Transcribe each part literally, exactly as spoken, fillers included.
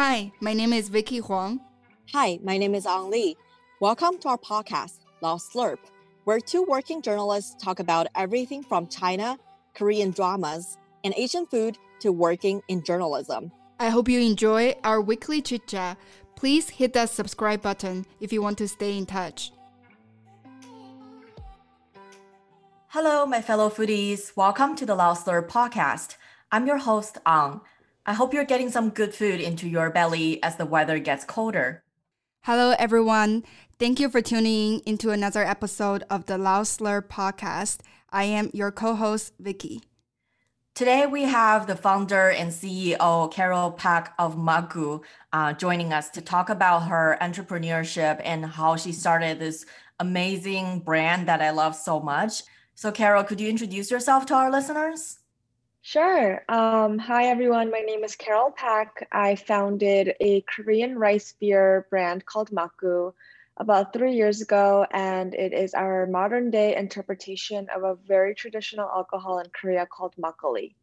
Hi, my name is Vicky Huang. Hi, my name is Ang Lee. Welcome to our podcast, Lost Slurp, where two working journalists talk about everything from China, Korean dramas, and Asian food to working in journalism. I hope you enjoy our weekly chit-chat. Please hit that subscribe button if you want to stay in touch. Hello, my fellow foodies. Welcome to the Lost Slurp podcast. I'm your host, Ang. I hope you're getting some good food into your belly as the weather gets colder. Hello, everyone. Thank you for tuning in into another episode of the Lost Slurp podcast. I am your co-host, Vicky. Today, we have the founder and C E O, Carol Pak of Makku, uh, joining us to talk about her entrepreneurship and how she started this amazing brand that I love so much. So, Carol, could you introduce yourself to our listeners? Sure. Um, hi, everyone. My name is Carol Pak. I founded a Korean rice beer brand called Makku about three years ago, and it is our modern day interpretation of a very traditional alcohol in Korea called makgeolli.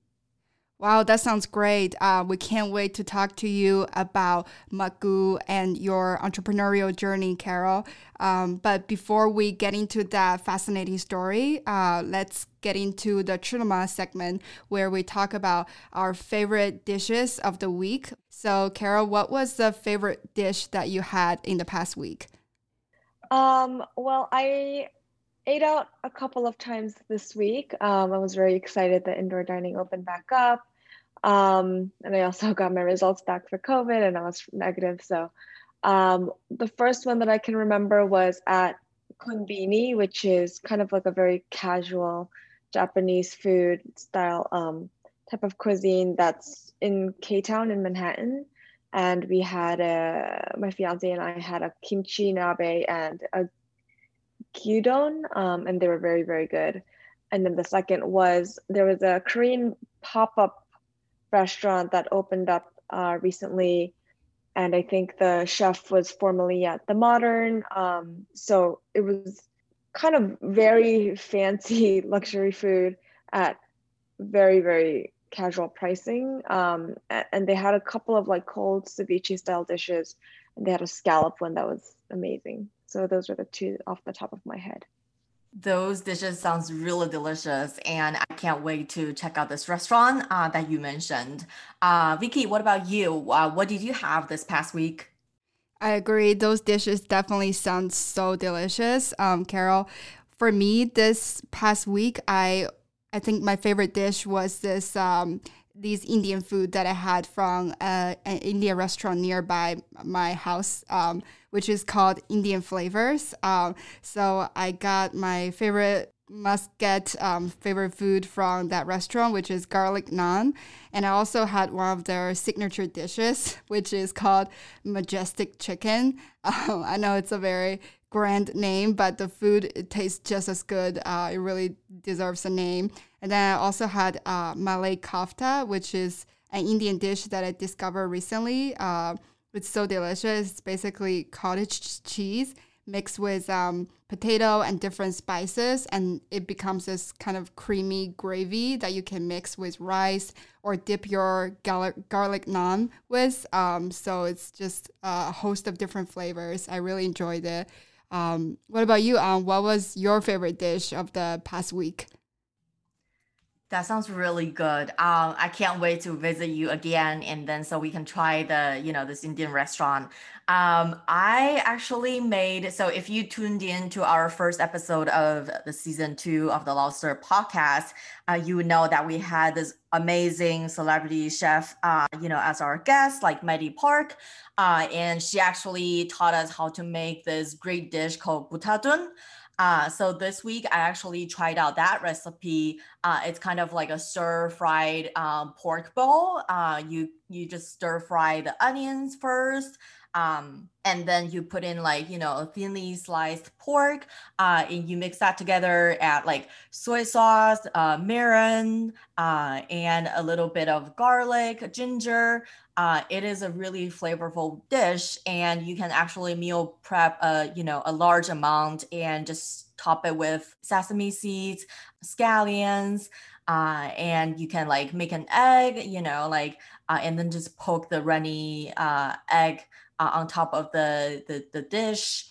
Wow, that sounds great. Uh, we can't wait to talk to you about Makku and your entrepreneurial journey, Carol. Um, but before we get into that fascinating story, uh, let's get into the Chunuma segment where we talk about our favorite dishes of the week. So, Carol, what was the favorite dish that you had in the past week? Um, well, I ate out a couple of times this week. Um, I was very excited that indoor dining opened back up. Um, and I also got my results back for COVID and I was negative. So um, the first one that I can remember was at Konbini, which is kind of like a very casual Japanese food style um, type of cuisine that's in K-Town in Manhattan. And we had a, my fiance and I had a kimchi nabe and a gyudon, um, and they were very, very good. And then the second was, there was a Korean pop-up restaurant that opened up uh, recently. And I think the chef was formerly at The Modern. Um, so it was kind of very fancy luxury food at very, very casual pricing, um, and they had a couple of like cold ceviche style dishes, and they had a scallop one that was amazing. So those were the two off the top of my head. Those dishes sounds really delicious, and I can't wait to check out this restaurant uh, that you mentioned. Uh, Vicky, what about you? Uh, what did you have this past week? I agree. Those dishes definitely sound so delicious. Um, Carol, for me this past week, I I think my favorite dish was this um, these Indian food that I had from uh, an Indian restaurant nearby my house, um, which is called Indian Flavors. Um, so I got my favorite must get um, favorite food from that restaurant, which is garlic naan. And I also had one of their signature dishes, which is called Majestic Chicken. Um, I know it's a very grand name, but the food, it tastes just as good. Uh, it really deserves a name. And then I also had uh, Malay kafta, which is an Indian dish that I discovered recently. Uh, it's so delicious. It's basically cottage cheese mixed with um, potato and different spices, and it becomes this kind of creamy gravy that you can mix with rice or dip your garlic, garlic naan with. Um, so it's just a host of different flavors. I really enjoyed it. Um, what about you, Ang? What was your favorite dish of the past week? That sounds really good. Um, I can't wait to visit you again, and then so we can try the, you know, this Indian restaurant. Um, I actually made, so if you tuned in to our first episode of the season two of the Lost Slurp podcast, uh, you would know that we had this amazing celebrity chef, uh, you know, as our guest, like Mehdi Park. Uh, and she actually taught us how to make this great dish called butadun. Uh, so this week, I actually tried out that recipe. Uh, it's kind of like a stir-fried um, pork bowl. Uh, you you just stir-fry the onions first, um, and then you put in like, you know, thinly sliced pork, uh, and you mix that together, add like soy sauce, uh, mirin, uh, and a little bit of garlic, ginger. Uh, it is a really flavorful dish, and you can actually meal prep a, you know, a large amount and just top it with sesame seeds, scallions, uh, and you can like make an egg, you know, like, uh, and then just poke the runny uh, egg uh, on top of the, the, the dish.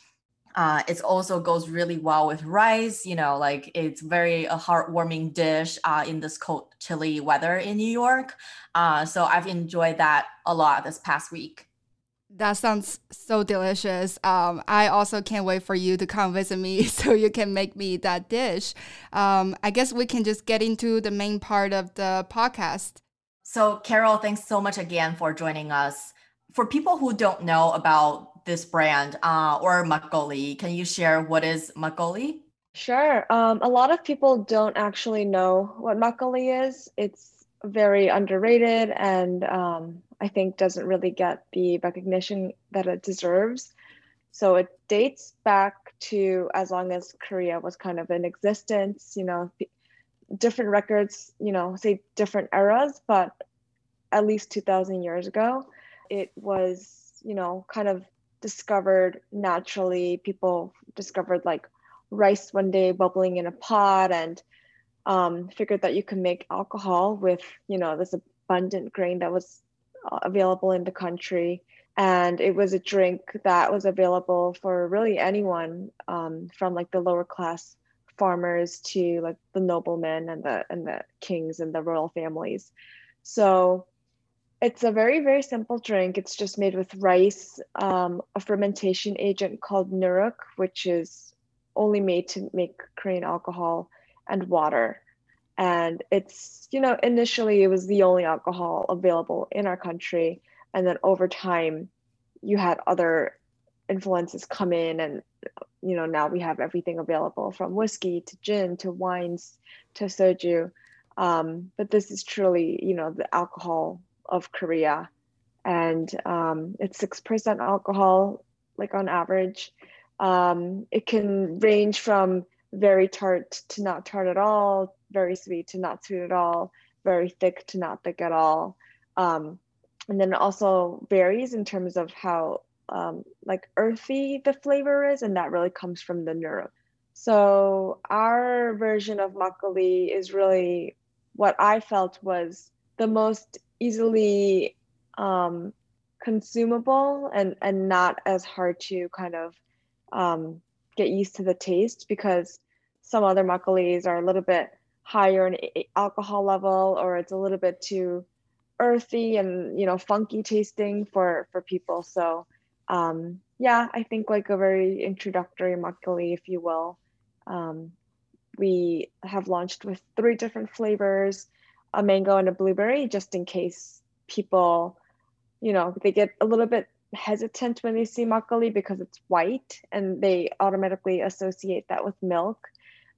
Uh, it also goes really well with rice, you know, like it's very a heartwarming dish uh, in this cold, chilly weather in New York. Uh, so I've enjoyed that a lot this past week. That sounds so delicious. Um, I also can't wait for you to come visit me so you can make me that dish. Um, I guess we can just get into the main part of the podcast. So Carol, thanks so much again for joining us. For people who don't know about this brand uh, or makgeolli, can you share what is makgeolli? Sure. Um, a lot of people don't actually know what makgeolli is. It's very underrated and um, I think doesn't really get the recognition that it deserves. So it dates back to as long as Korea was kind of in existence, you know, different records, you know, say different eras, but at least two thousand years ago, it was, you know, kind of discovered naturally. People discovered like rice one day bubbling in a pot and um, figured that you can make alcohol with, you know, this abundant grain that was available in the country, and it was a drink that was available for really anyone, um, from like the lower class farmers to like the noblemen and the and the kings and the royal families. So it's a very very simple drink. It's just made with rice, um, a fermentation agent called nuruk, which is only made to make Korean alcohol, and water. And it's, you know, initially it was the only alcohol available in our country. And then over time, you had other influences come in and, you know, now we have everything available from whiskey to gin, to wines, to soju. Um, but this is truly, you know, the alcohol of Korea. And um, it's six percent alcohol, like on average. Um, it can range from very tart to not tart at all, very sweet to not sweet at all, very thick to not thick at all. Um, and then it also varies in terms of how um, like earthy the flavor is, and that really comes from the nuruk. So our version of makgeolli is really what I felt was the most easily um, consumable and, and not as hard to kind of um, get used to the taste, because some other makgeollis are a little bit higher in alcohol level, or it's a little bit too earthy and, you know, funky tasting for, for people. So, um, yeah, I think like a very introductory makgeolli, if you will. Um, we have launched with three different flavors, a mango and a blueberry, just in case people, you know, they get a little bit hesitant when they see makgeolli because it's white and they automatically associate that with milk.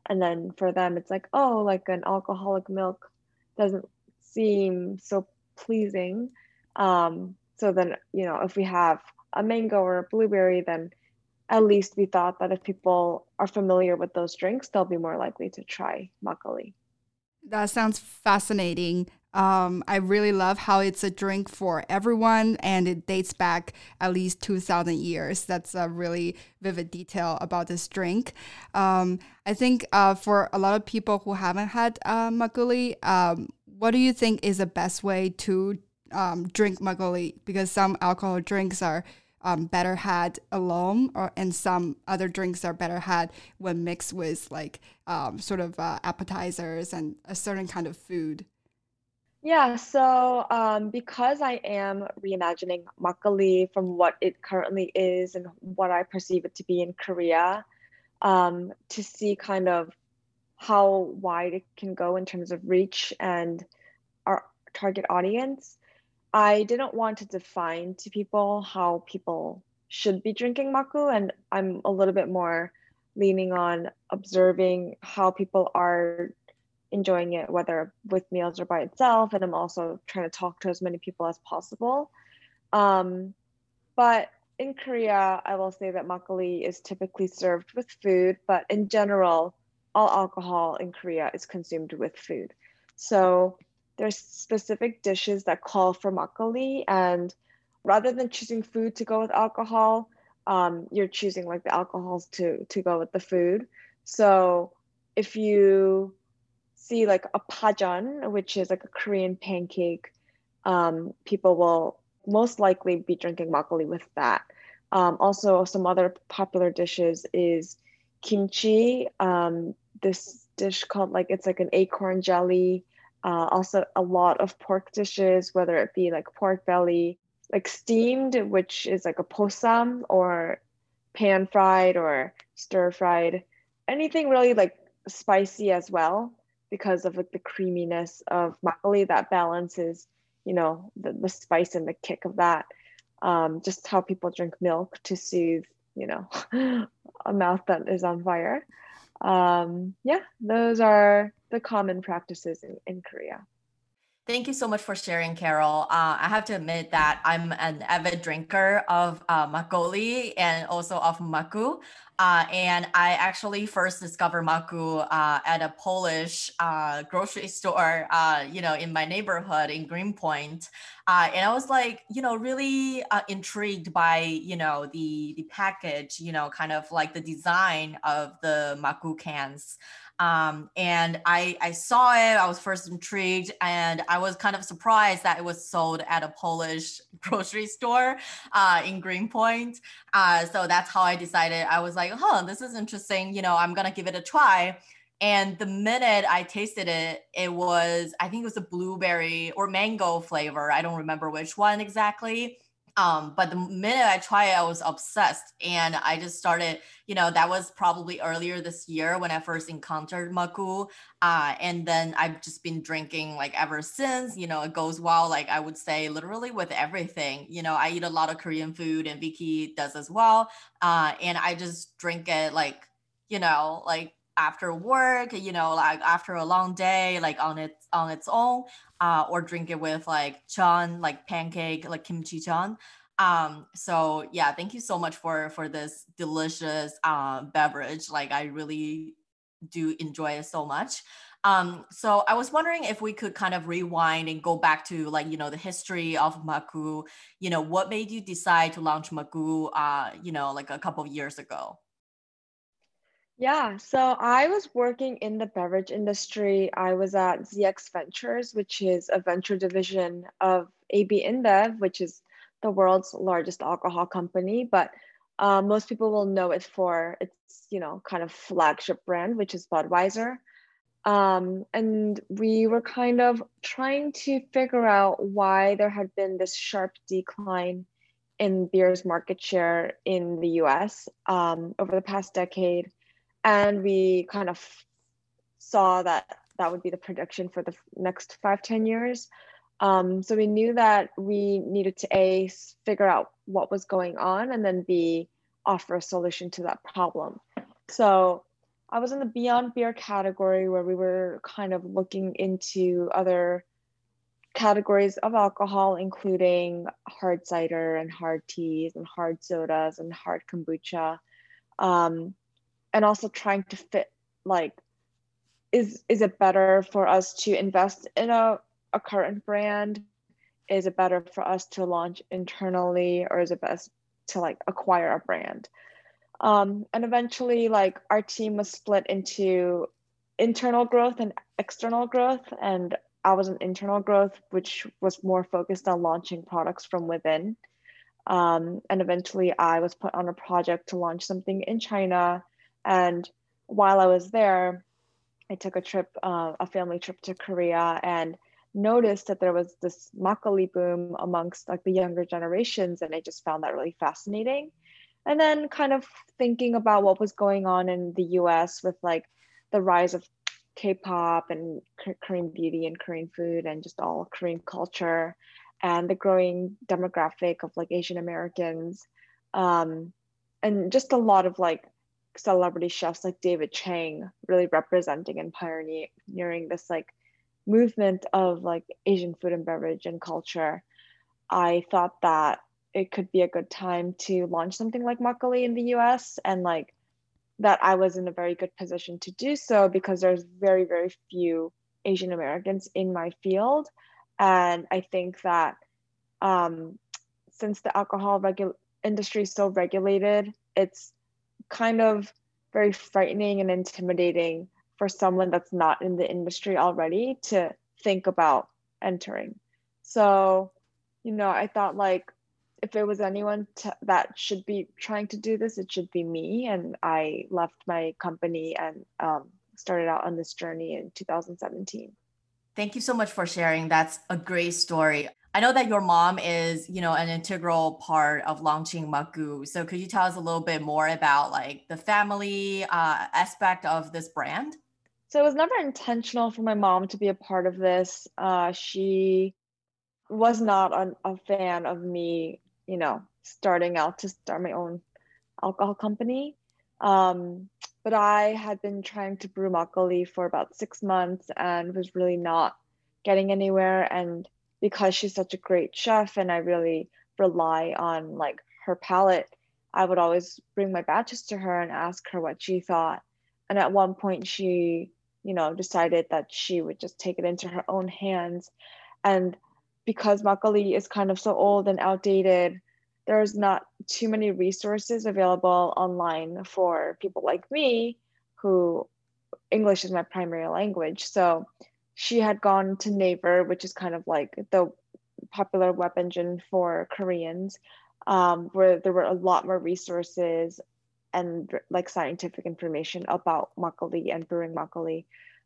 And then for them, it's like, oh, like an alcoholic milk doesn't seem so pleasing. Um, so then, you know, if we have a mango or a blueberry, then at least we thought that if people are familiar with those drinks, they'll be more likely to try makgeolli. That sounds fascinating. Um, I really love how it's a drink for everyone and it dates back at least two thousand years. That's a really vivid detail about this drink. Um, I think uh, for a lot of people who haven't had uh, makgeolli, um, what do you think is the best way to um, drink makgeolli? Because some alcohol drinks are um, better had alone, or and some other drinks are better had when mixed with like um, sort of uh, appetizers and a certain kind of food. Yeah, so um, because I am reimagining makgeolli from what it currently is and what I perceive it to be in Korea, um, to see kind of how wide it can go in terms of reach and our target audience, I didn't want to define to people how people should be drinking makgeolli, and I'm a little bit more leaning on observing how people are enjoying it, whether with meals or by itself. And I'm also trying to talk to as many people as possible. Um, but in Korea, I will say that makgeolli is typically served with food, but in general, all alcohol in Korea is consumed with food. So there's specific dishes that call for makgeolli, and rather than choosing food to go with alcohol, um, you're choosing like the alcohols to, to go with the food. So if you see like a pajan, which is like a Korean pancake, um, people will most likely be drinking makgeolli with that. Um, also, some other popular dishes is kimchi, um, this dish called like, it's like an acorn jelly. Uh, also, a lot of pork dishes, whether it be like pork belly, like steamed, which is like a posam, or pan fried or stir fried. Anything really like spicy as well, because of like the creaminess of makgeolli that balances, you know, the, the spice and the kick of that. Um, just how people drink milk to soothe, you know, a mouth that is on fire. Um, yeah, those are the common practices in, in Korea. Thank you so much for sharing, Carol. Uh, I have to admit that I'm an avid drinker of uh, makgeolli and also of Makku. Uh, and I actually first discovered Makku uh, at a Polish uh, grocery store, uh, you know, in my neighborhood in Greenpoint. Uh, and I was like, you know, really uh, intrigued by, you know, the, the package, you know, kind of like the design of the Makku cans. Um, and I, I saw it, I was first intrigued, and I was kind of surprised that it was sold at a Polish grocery store uh, in Greenpoint. Uh, so that's how I decided. I was like, huh, this is interesting. You know, I'm going to give it a try. And the minute I tasted it, it was, I think it was a blueberry or mango flavor. I don't remember which one exactly. Um, but the minute I tried it, I was obsessed. And I just started, you know, that was probably earlier this year when I first encountered Makku. Uh, and then I've just been drinking like ever since, you know, it goes well, like I would say literally with everything, you know, I eat a lot of Korean food and Vicky does as well. Uh, and I just drink it like, you know, like after work, you know, like after a long day, like on it on its own, uh, or drink it with like chon, like pancake, like kimchi chon. Um, so yeah, thank you so much for for this delicious uh, beverage. Like I really do enjoy it so much. Um, so I was wondering if we could kind of rewind and go back to like, you know, the history of Makku. You know, what made you decide to launch Makku, uh, you know, like a couple of years ago? Yeah, so I was working in the beverage industry. I was at Z X Ventures, which is a venture division of A B InBev, which is the world's largest alcohol company. But uh, most people will know it for its, you know, kind of flagship brand, which is Budweiser. Um, and we were kind of trying to figure out why there had been this sharp decline in beer's market share in the U S um, over the past decade. And we kind of saw that that would be the prediction for the next five, ten years. Um, so we knew that we needed to A, figure out what was going on, and then B, offer a solution to that problem. So I was in the Beyond Beer category where we were kind of looking into other categories of alcohol, including hard cider and hard teas and hard sodas and hard kombucha. Um, And also trying to fit, like, is is it better for us to invest in a, a current brand? Is it better for us to launch internally, or is it best to like acquire a brand? Um, and eventually, like, our team was split into internal growth and external growth. And I was in internal growth, which was more focused on launching products from within. Um, and eventually, I was put on a project to launch something in China. And while I was there, I took a trip, uh, a family trip to Korea, and noticed that there was this makgeolli boom amongst like the younger generations. And I just found that really fascinating. And then kind of thinking about what was going on in the U S with like the rise of K-pop and Korean beauty and Korean food and just all Korean culture and the growing demographic of like Asian Americans, um, and just a lot of like celebrity chefs like David Chang really representing and pioneering this like movement of like Asian food and beverage and culture. I thought that it could be a good time to launch something like makgeolli in the U S, and like that I was in a very good position to do so because there's very, very few Asian Americans in my field. And I think that um, since the alcohol regu- industry is so regulated, it's kind of very frightening and intimidating for someone that's not in the industry already to think about entering. So, you know, I thought like, if there was anyone t- that should be trying to do this, it should be me. And I left my company and um, started out on this journey in two thousand seventeen. Thank you so much for sharing. That's a great story. I know that your mom is, you know, an integral part of launching Makku. So could you tell us a little bit more about like the family uh, aspect of this brand? So it was never intentional for my mom to be a part of this. Uh, she was not an, a fan of me, you know, starting out to start my own alcohol company. Um, but I had been trying to brew makgeolli for about six months and was really not getting anywhere. And because she's such a great chef and I really rely on like her palate, I would always bring my batches to her and ask her what she thought. And at one point she, you know, decided that she would just take it into her own hands. And because makgeolli is kind of so old and outdated, there's not too many resources available online for people like me who English is my primary language. So she had gone to Naver, which is kind of like the popular web engine for Koreans, um, where there were a lot more resources and like scientific information about makgeolli and brewing makgeolli.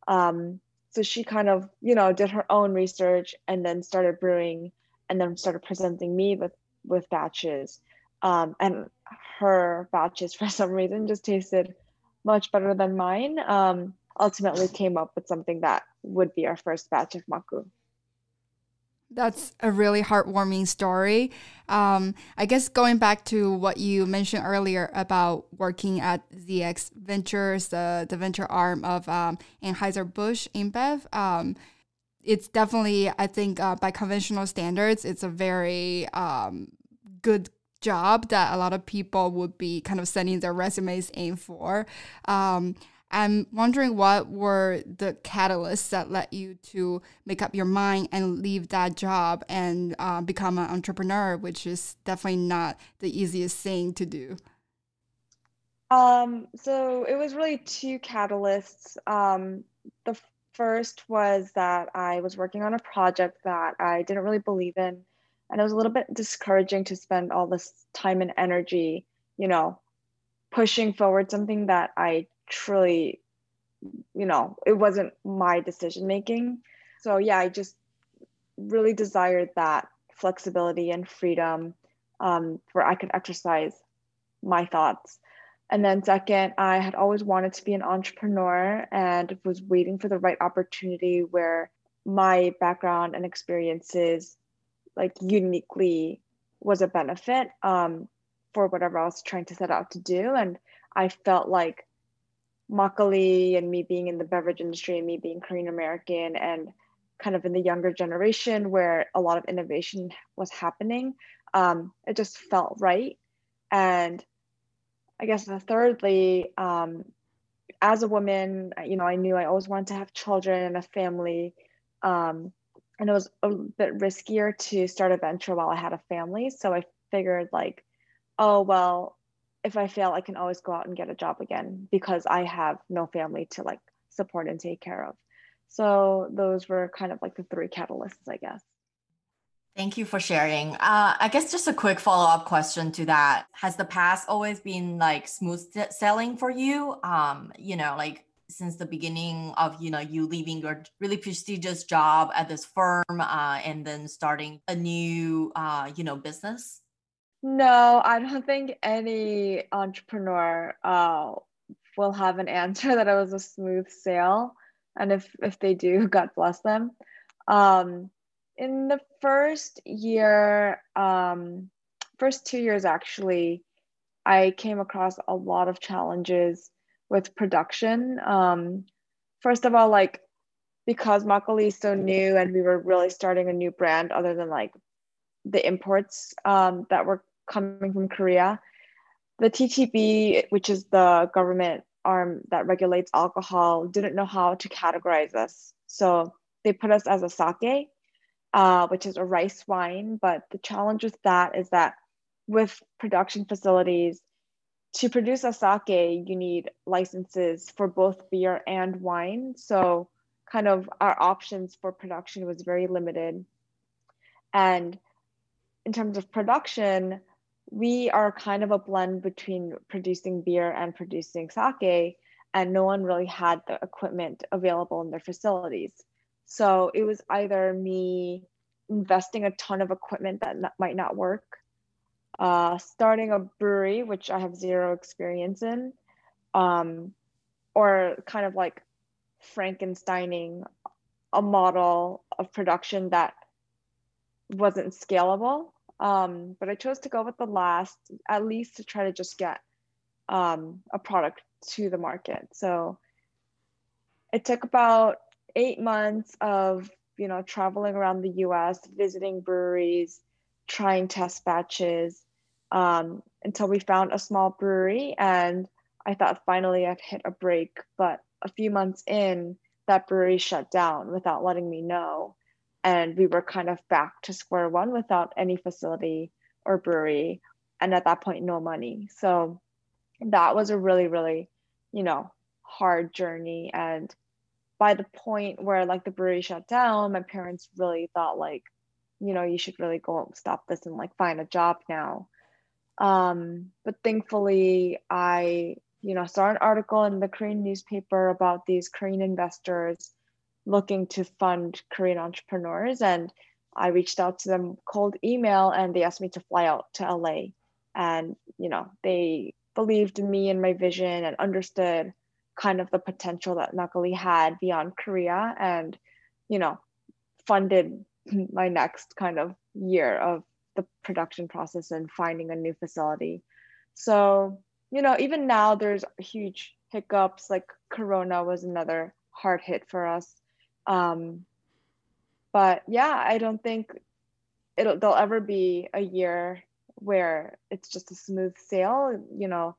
Um, so she kind of, you know, did her own research and then started brewing and then started presenting me with, with batches. Um, and her batches, for some reason, just tasted much better than mine. Um, ultimately came up with something that would be our first batch of Makku. That's a really heartwarming story. Um, I guess going back to what you mentioned earlier about working at Z X Ventures, the, the venture arm of um, Anheuser-Busch InBev, um, it's definitely, I think uh, by conventional standards, it's a very um, good job that a lot of people would be kind of sending their resumes in for. Um, I'm wondering what were the catalysts that led you to make up your mind and leave that job and uh, become an entrepreneur, which is definitely not the easiest thing to do. Um, so it was really two catalysts. Um, the first was that I was working on a project that I didn't really believe in, and it was a little bit discouraging to spend all this time and energy, you know, pushing forward something that I truly, you know, it wasn't my decision making. So yeah, I just really desired that flexibility and freedom um, where I could exercise my thoughts. And then second, I had always wanted to be an entrepreneur and was waiting for the right opportunity where my background and experiences like uniquely was a benefit um, for whatever I was trying to set out to do. And I felt like makgeolli and me being in the beverage industry and me being Korean American and kind of in the younger generation where a lot of innovation was happening, um, it just felt right. And I guess the thirdly, um, as a woman, you know, I knew I always wanted to have children and a family. Um, and it was a bit riskier to start a venture while I had a family. So I figured like, oh, well, if I fail, I can always go out and get a job again because I have no family to like support and take care of. So those were kind of like the three catalysts, I guess. Thank you for sharing. Uh, I guess just a quick follow-up question to that. Has the past always been like smooth sailing for you? Um, you know, like since the beginning of, you know, you leaving your really prestigious job at this firm uh, and then starting a new, uh, you know, business? No, I don't think any entrepreneur uh, will have an answer that it was a smooth sail. And if, if they do, God bless them. Um, in the first year, um, first two years, actually, I came across a lot of challenges with production. Um, first of all, like, because makgeolli is so new and we were really starting a new brand other than like the imports um, that were coming from Korea. The T T B, which is the government arm that regulates alcohol, didn't know how to categorize us. So they put us as a sake, uh, which is a rice wine. But the challenge with that is that with production facilities, to produce a sake, you need licenses for both beer and wine. So kind of our options for production was very limited. And in terms of production, we are kind of a blend between producing beer and producing sake, and no one really had the equipment available in their facilities. So it was either me investing a ton of equipment that not, might not work, uh, starting a brewery, which I have zero experience in, um, or kind of like Frankensteining a model of production that wasn't scalable. Um, but I chose to go with the last, at least to try to just get um, a product to the market. So it took about eight months of, you know, traveling around the U S, visiting breweries, trying test batches, um, until we found a small brewery. And I thought finally I'd hit a break, but a few months in, that brewery shut down without letting me know. And we were kind of back to square one without any facility or brewery. And at that point, no money. So that was a really, really, you know, hard journey. And by the point where like the brewery shut down, my parents really thought like, you know, you should really go stop this and like find a job now. Um, but thankfully, I, you know, saw an article in the Korean newspaper about these Korean investors looking to fund Korean entrepreneurs. And I reached out to them cold email, and they asked me to fly out to L A. And, you know, they believed in me and my vision and understood kind of the potential that Makku had beyond Korea, and, you know, funded my next kind of year of the production process and finding a new facility. So, you know, even now there's huge hiccups, like Corona was another hard hit for us. Um, but yeah, I don't think it'll there'll ever be a year where it's just a smooth sail. You know,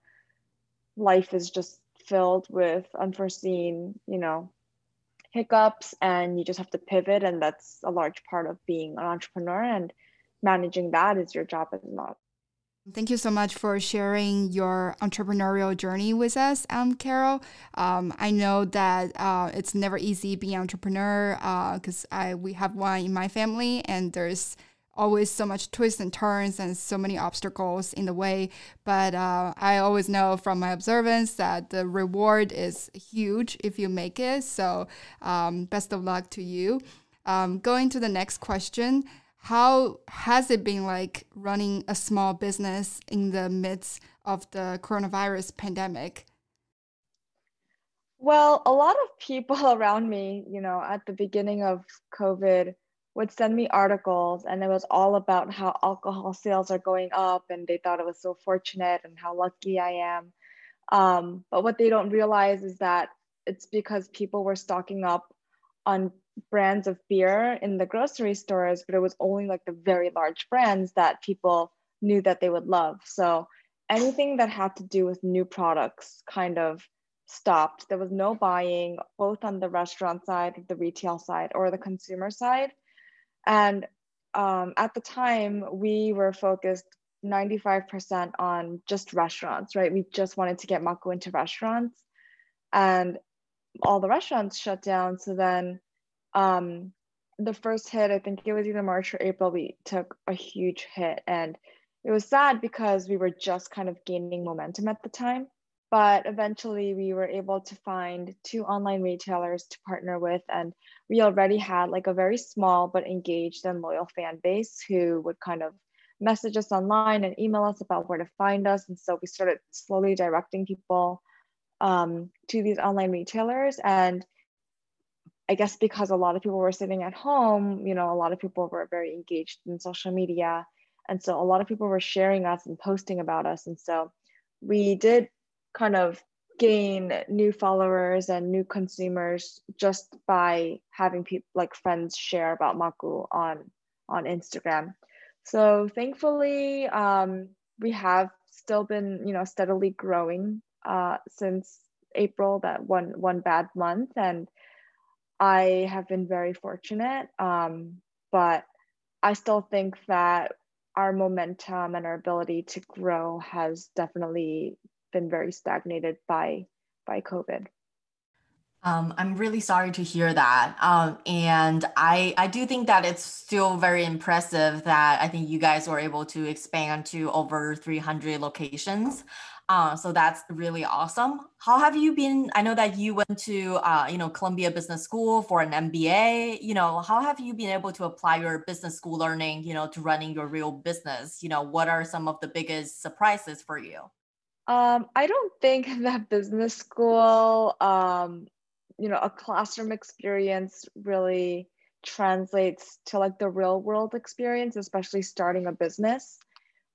life is just filled with unforeseen, you know, hiccups, and you just have to pivot. And that's a large part of being an entrepreneur, and managing that is your job as well. Thank you so much for sharing your entrepreneurial journey with us, um, Carol. Um, I know that uh, it's never easy being an entrepreneur, because uh, I we have one in my family, and there's always so much twists and turns and so many obstacles in the way. But uh, I always know from my observance that the reward is huge if you make it. So um, best of luck to you. Um, going to the next question. How has it been like running a small business in the midst of the coronavirus pandemic? Well, a lot of people around me, you know, at the beginning of COVID would send me articles, and it was all about how alcohol sales are going up, and they thought it was so fortunate and how lucky I am. Um, but what they don't realize is that it's because people were stocking up on brands of beer in the grocery stores, but it was only like the very large brands that people knew that they would love. So anything that had to do with new products kind of stopped. There was no buying, both on the restaurant side, the retail side, or the consumer side. And um, at the time, we were focused ninety-five percent on just restaurants, right? We just wanted to get Makku into restaurants, and all the restaurants shut down. So then um the first hit, I think it was either March or April, we took a huge hit, and it was sad because we were just kind of gaining momentum at the time. But eventually we were able to find two online retailers to partner with, and we already had like a very small but engaged and loyal fan base who would kind of message us online and email us about where to find us. And so we started slowly directing people um to these online retailers. And I guess because a lot of people were sitting at home, you know, a lot of people were very engaged in social media. And so a lot of people were sharing us and posting about us. And so we did kind of gain new followers and new consumers just by having people like friends share about Makku on, on Instagram. So thankfully, um, we have still been, you know, steadily growing uh, since April, that one, one bad month. And I have been very fortunate, um, but I still think that our momentum and our ability to grow has definitely been very stagnated by by COVID. Um, I'm really sorry to hear that. Um, and I, I do think that it's still very impressive that I think you guys were able to expand to over three hundred locations. Uh, so that's really awesome. How have you been? I know that you went to, uh, you know, Columbia Business School for an M B A. You know, how have you been able to apply your business school learning, you know, to running your real business? You know, what are some of the biggest surprises for you? Um, I don't think that business school, um, you know, a classroom experience really translates to like the real world experience, especially starting a business.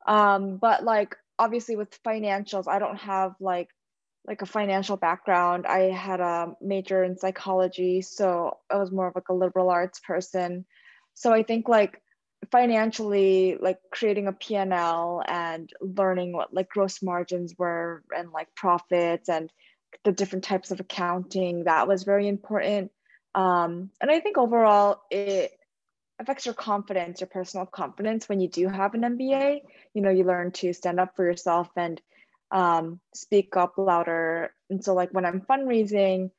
Um, but like, obviously with financials, I don't have like, like a financial background. I had a major in psychology, so I was more of like a liberal arts person. So I think like financially, like creating a P and L and learning what like gross margins were and like profits and the different types of accounting, that was very important. Um, and I think overall it affects your confidence, your personal confidence when you do have an M B A. You know, you learn to stand up for yourself and um, speak up louder. And so like when I'm fundraising,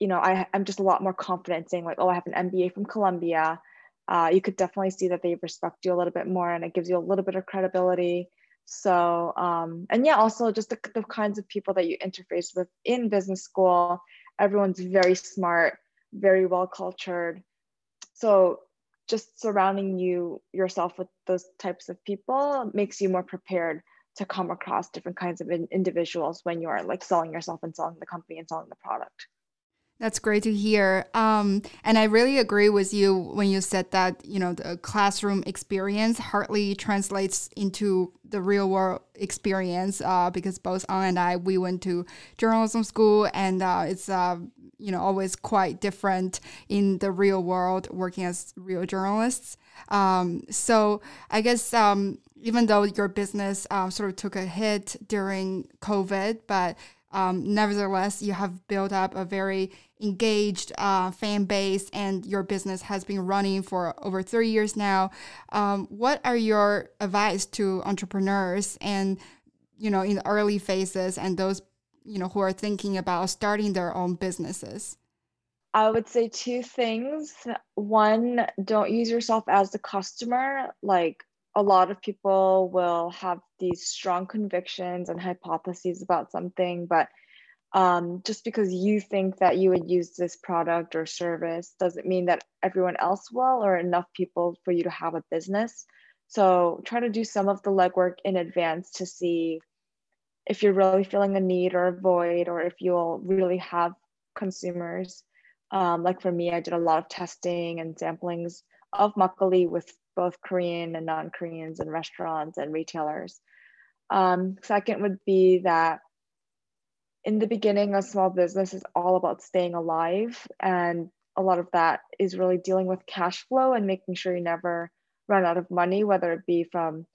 you know, I, I'm just a lot more confident saying like, oh, I have an M B A from Columbia. Uh, you could definitely see that they respect you a little bit more and it gives you a little bit of credibility. So, um, and yeah, also just the, the kinds of people that you interface with in business school. Everyone's very smart, very well cultured. So just surrounding you yourself with those types of people makes you more prepared to come across different kinds of in- individuals when you are like selling yourself and selling the company and selling the product. That's great to hear. Um, and I really agree with you when you said that, you know, the classroom experience hardly translates into the real world experience, uh, because both Ang and I, we went to journalism school, and uh, it's, uh, you know, always quite different in the real world working as real journalists. Um, so I guess um, even though your business um, sort of took a hit during COVID, but Um, nevertheless, you have built up a very engaged uh, fan base, and your business has been running for over three years now. Um, what are your advice to entrepreneurs and, you know, in the early phases and those, you know, who are thinking about starting their own businesses? I would say two things. One, don't use yourself as the customer. Like, a lot of people will have these strong convictions and hypotheses about something, but um, just because you think that you would use this product or service doesn't mean that everyone else will, or enough people for you to have a business. So try to do some of the legwork in advance to see if you're really feeling a need or a void, or if you'll really have consumers. Um, like for me, I did a lot of testing and samplings of makgeolli with both Korean and non-Koreans and restaurants and retailers. Um, second would be that in the beginning, a small business is all about staying alive. And a lot of that is really dealing with cash flow and making sure you never run out of money, whether it be from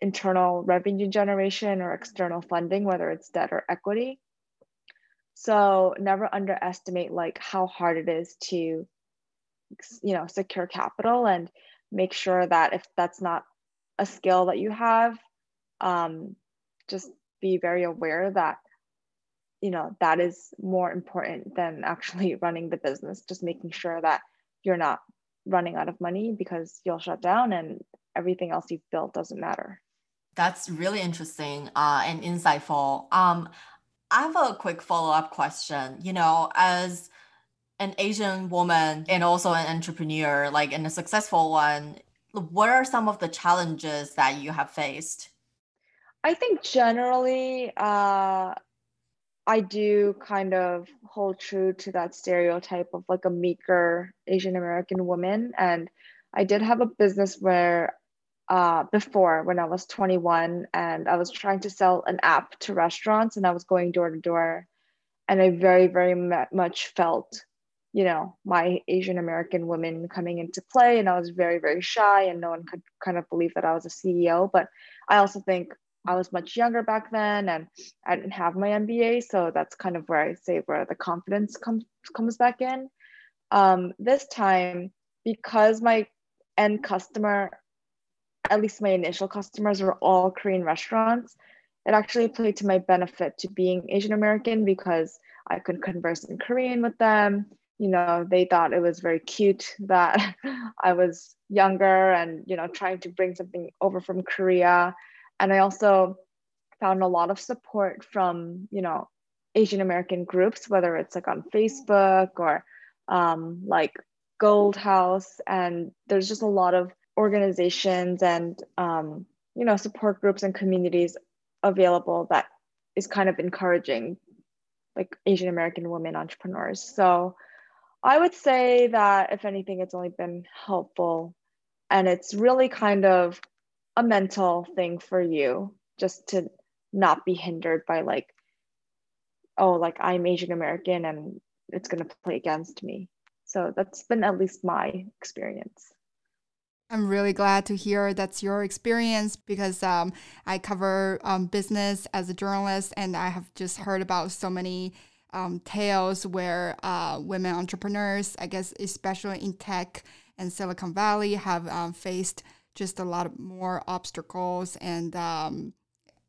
internal revenue generation or external funding, whether it's debt or equity. So never underestimate like how hard it is to, you know, secure capital, and make sure that if that's not a skill that you have, um, just be very aware that, you know, that is more important than actually running the business. Just making sure that you're not running out of money, because you'll shut down and everything else you've built doesn't matter. That's really interesting uh, and insightful. Um, I have a quick follow-up question. You know, as an Asian woman and also an entrepreneur, like, and a successful one, what are some of the challenges that you have faced? I think generally, uh, I do kind of hold true to that stereotype of like a meeker Asian American woman. And I did have a business where, uh, before, when I was twenty-one, and I was trying to sell an app to restaurants, and I was going door to door, and I very, very much felt, you know, my Asian American women coming into play, and I was very, very shy, and no one could kind of believe that I was a C E O. But I also think I was much younger back then, and I didn't have my M B A. So that's kind of where I say where the confidence comes comes back in. Um, this time, because my end customer, at least my initial customers, were all Korean restaurants, it actually played to my benefit to being Asian American because I could converse in Korean with them. You know, they thought it was very cute that I was younger and, you know, trying to bring something over from Korea. And I also found a lot of support from, you know, Asian American groups, whether it's like on Facebook or um, like Gold House. And there's just a lot of organizations and, um, you know, support groups and communities available that is kind of encouraging like Asian American women entrepreneurs. So I would say that if anything, it's only been helpful, and it's really kind of a mental thing for you just to not be hindered by like, oh, like I'm Asian American and it's going to play against me. So that's been at least my experience. I'm really glad to hear that's your experience because um, I cover um, business as a journalist, and I have just heard about so many um, tales where uh, women entrepreneurs, I guess especially in tech and Silicon Valley, have um, faced just a lot of more obstacles and, um,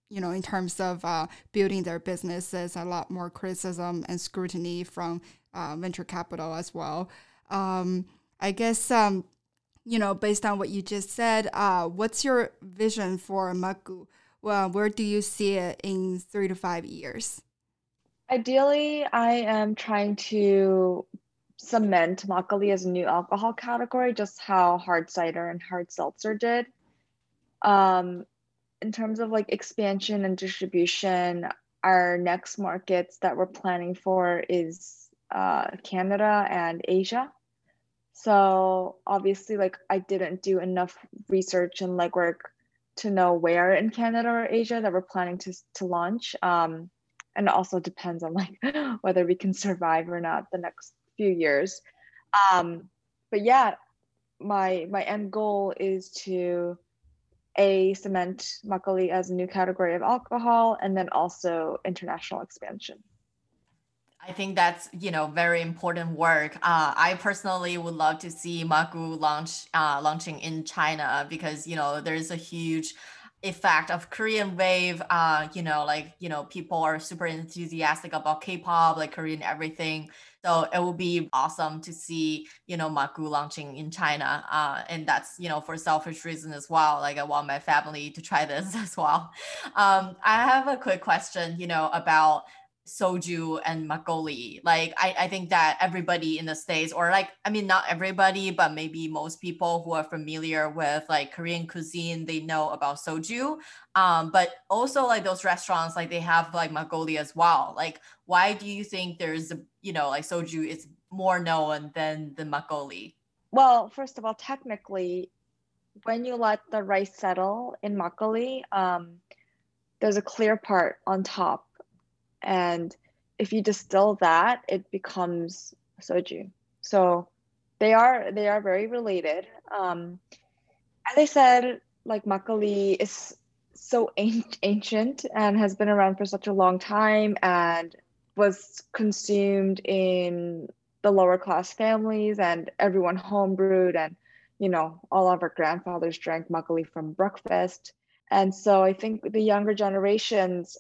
you know, in terms of uh, building their businesses, a lot more criticism and scrutiny from uh, venture capital as well. Um, I guess... Um, You know, based on what you just said, uh, what's your vision for Makku? Well, where do you see it in three to five years? Ideally, I am trying to cement makgeolli as a new alcohol category, just how hard cider and hard seltzer did. Um, in terms of like expansion and distribution, our next markets that we're planning for is uh, Canada and Asia. So obviously, like I didn't do enough research and legwork to know where in Canada or Asia that we're planning to to launch. Um, and it also depends on like whether we can survive or not the next few years. Um, but yeah, my my end goal is to a cement makgeolli as a new category of alcohol, and then also international expansion. I think that's, you know, very important work. Uh, I personally would love to see Makku launch, uh, launching in China because, you know, there's a huge effect of Korean wave, uh, you know, like, you know, people are super enthusiastic about K-pop, like Korean everything. So it would be awesome to see, you know, Makku launching in China. Uh, and that's, you know, for selfish reason as well. Like I want my family to try this as well. Um, I have a quick question, you know, about soju and makgeolli. Like I, I think that everybody in the States, or like, I mean, not everybody, but maybe most people who are familiar with like Korean cuisine, they know about soju. Um, but also like those restaurants, like they have like makgeolli as well. Like, why do you think there's, a, you know, like soju is more known than the makgeolli? Well, first of all, technically, when you let the rice settle in makgeolli, um, there's a clear part on top. And if you distill that, it becomes soju. So they are they are very related. Um, as I said, like makgeolli is so ancient and has been around for such a long time and was consumed in the lower class families and everyone homebrewed. And, you know, all of our grandfathers drank makgeolli from breakfast. And so I think the younger generations,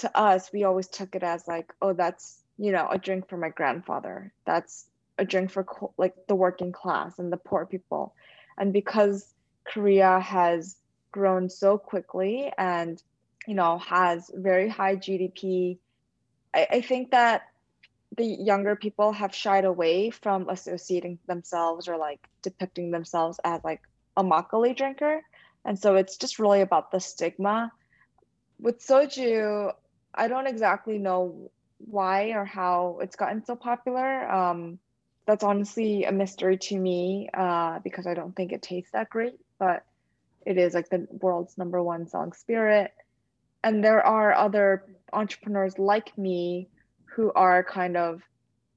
to us, we always took it as like, oh, that's, you know, a drink for my grandfather. That's a drink for co- like the working class and the poor people. And because Korea has grown so quickly and, you know, has very high G D P, I, I think that the younger people have shied away from associating themselves or like depicting themselves as like a makgeolli drinker. And so it's just really about the stigma. With soju, I don't exactly know why or how it's gotten so popular. Um, that's honestly a mystery to me uh, because I don't think it tastes that great, but it is like the world's number one selling spirit. And there are other entrepreneurs like me who are kind of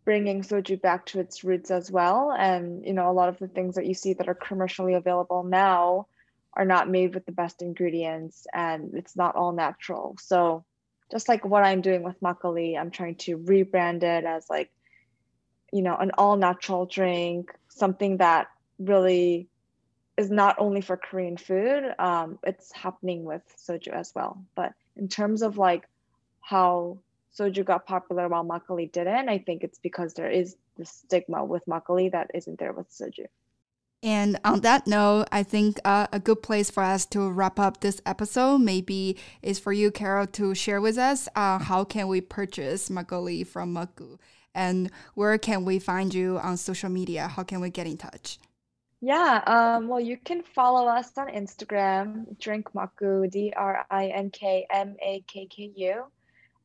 bringing soju back to its roots as well. And, you know, a lot of the things that you see that are commercially available now are not made with the best ingredients, and it's not all natural. So just like what I'm doing with makgeolli, I'm trying to rebrand it as like, you know, an all natural drink, something that really is not only for Korean food. Um, it's happening with soju as well, but in terms of like how soju got popular while makgeolli didn't, I think it's because there is the stigma with makgeolli that isn't there with soju. And on that note, I think uh, a good place for us to wrap up this episode maybe is for you, Carol, to share with us uh, how can we purchase makgeolli from Makku, and where can we find you on social media? How can we get in touch? Yeah, um, well, you can follow us on Instagram, drinkmakku, D R I N K M A K K U.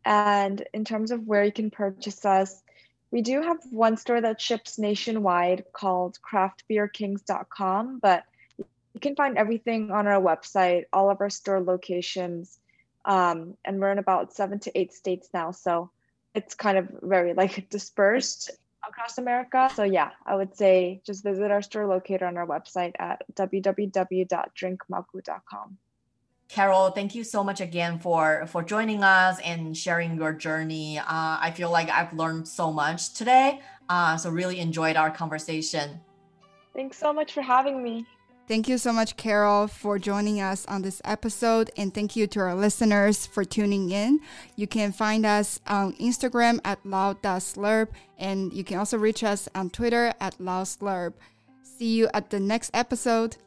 And in terms of where you can purchase us, we do have one store that ships nationwide called craft beer kings dot com, but you can find everything on our website, all of our store locations, um, and we're in about seven to eight states now, so it's kind of very like dispersed across America. So yeah, I would say just visit our store locator on our website at w w w dot drink maku dot com. Carol, thank you so much again for, for joining us and sharing your journey. Uh, I feel like I've learned so much today. Uh, so really enjoyed our conversation. Thanks so much for having me. Thank you so much, Carol, for joining us on this episode. And thank you to our listeners for tuning in. You can find us on Instagram at loud dot slurp. And you can also reach us on Twitter at loudslurp. See you at the next episode.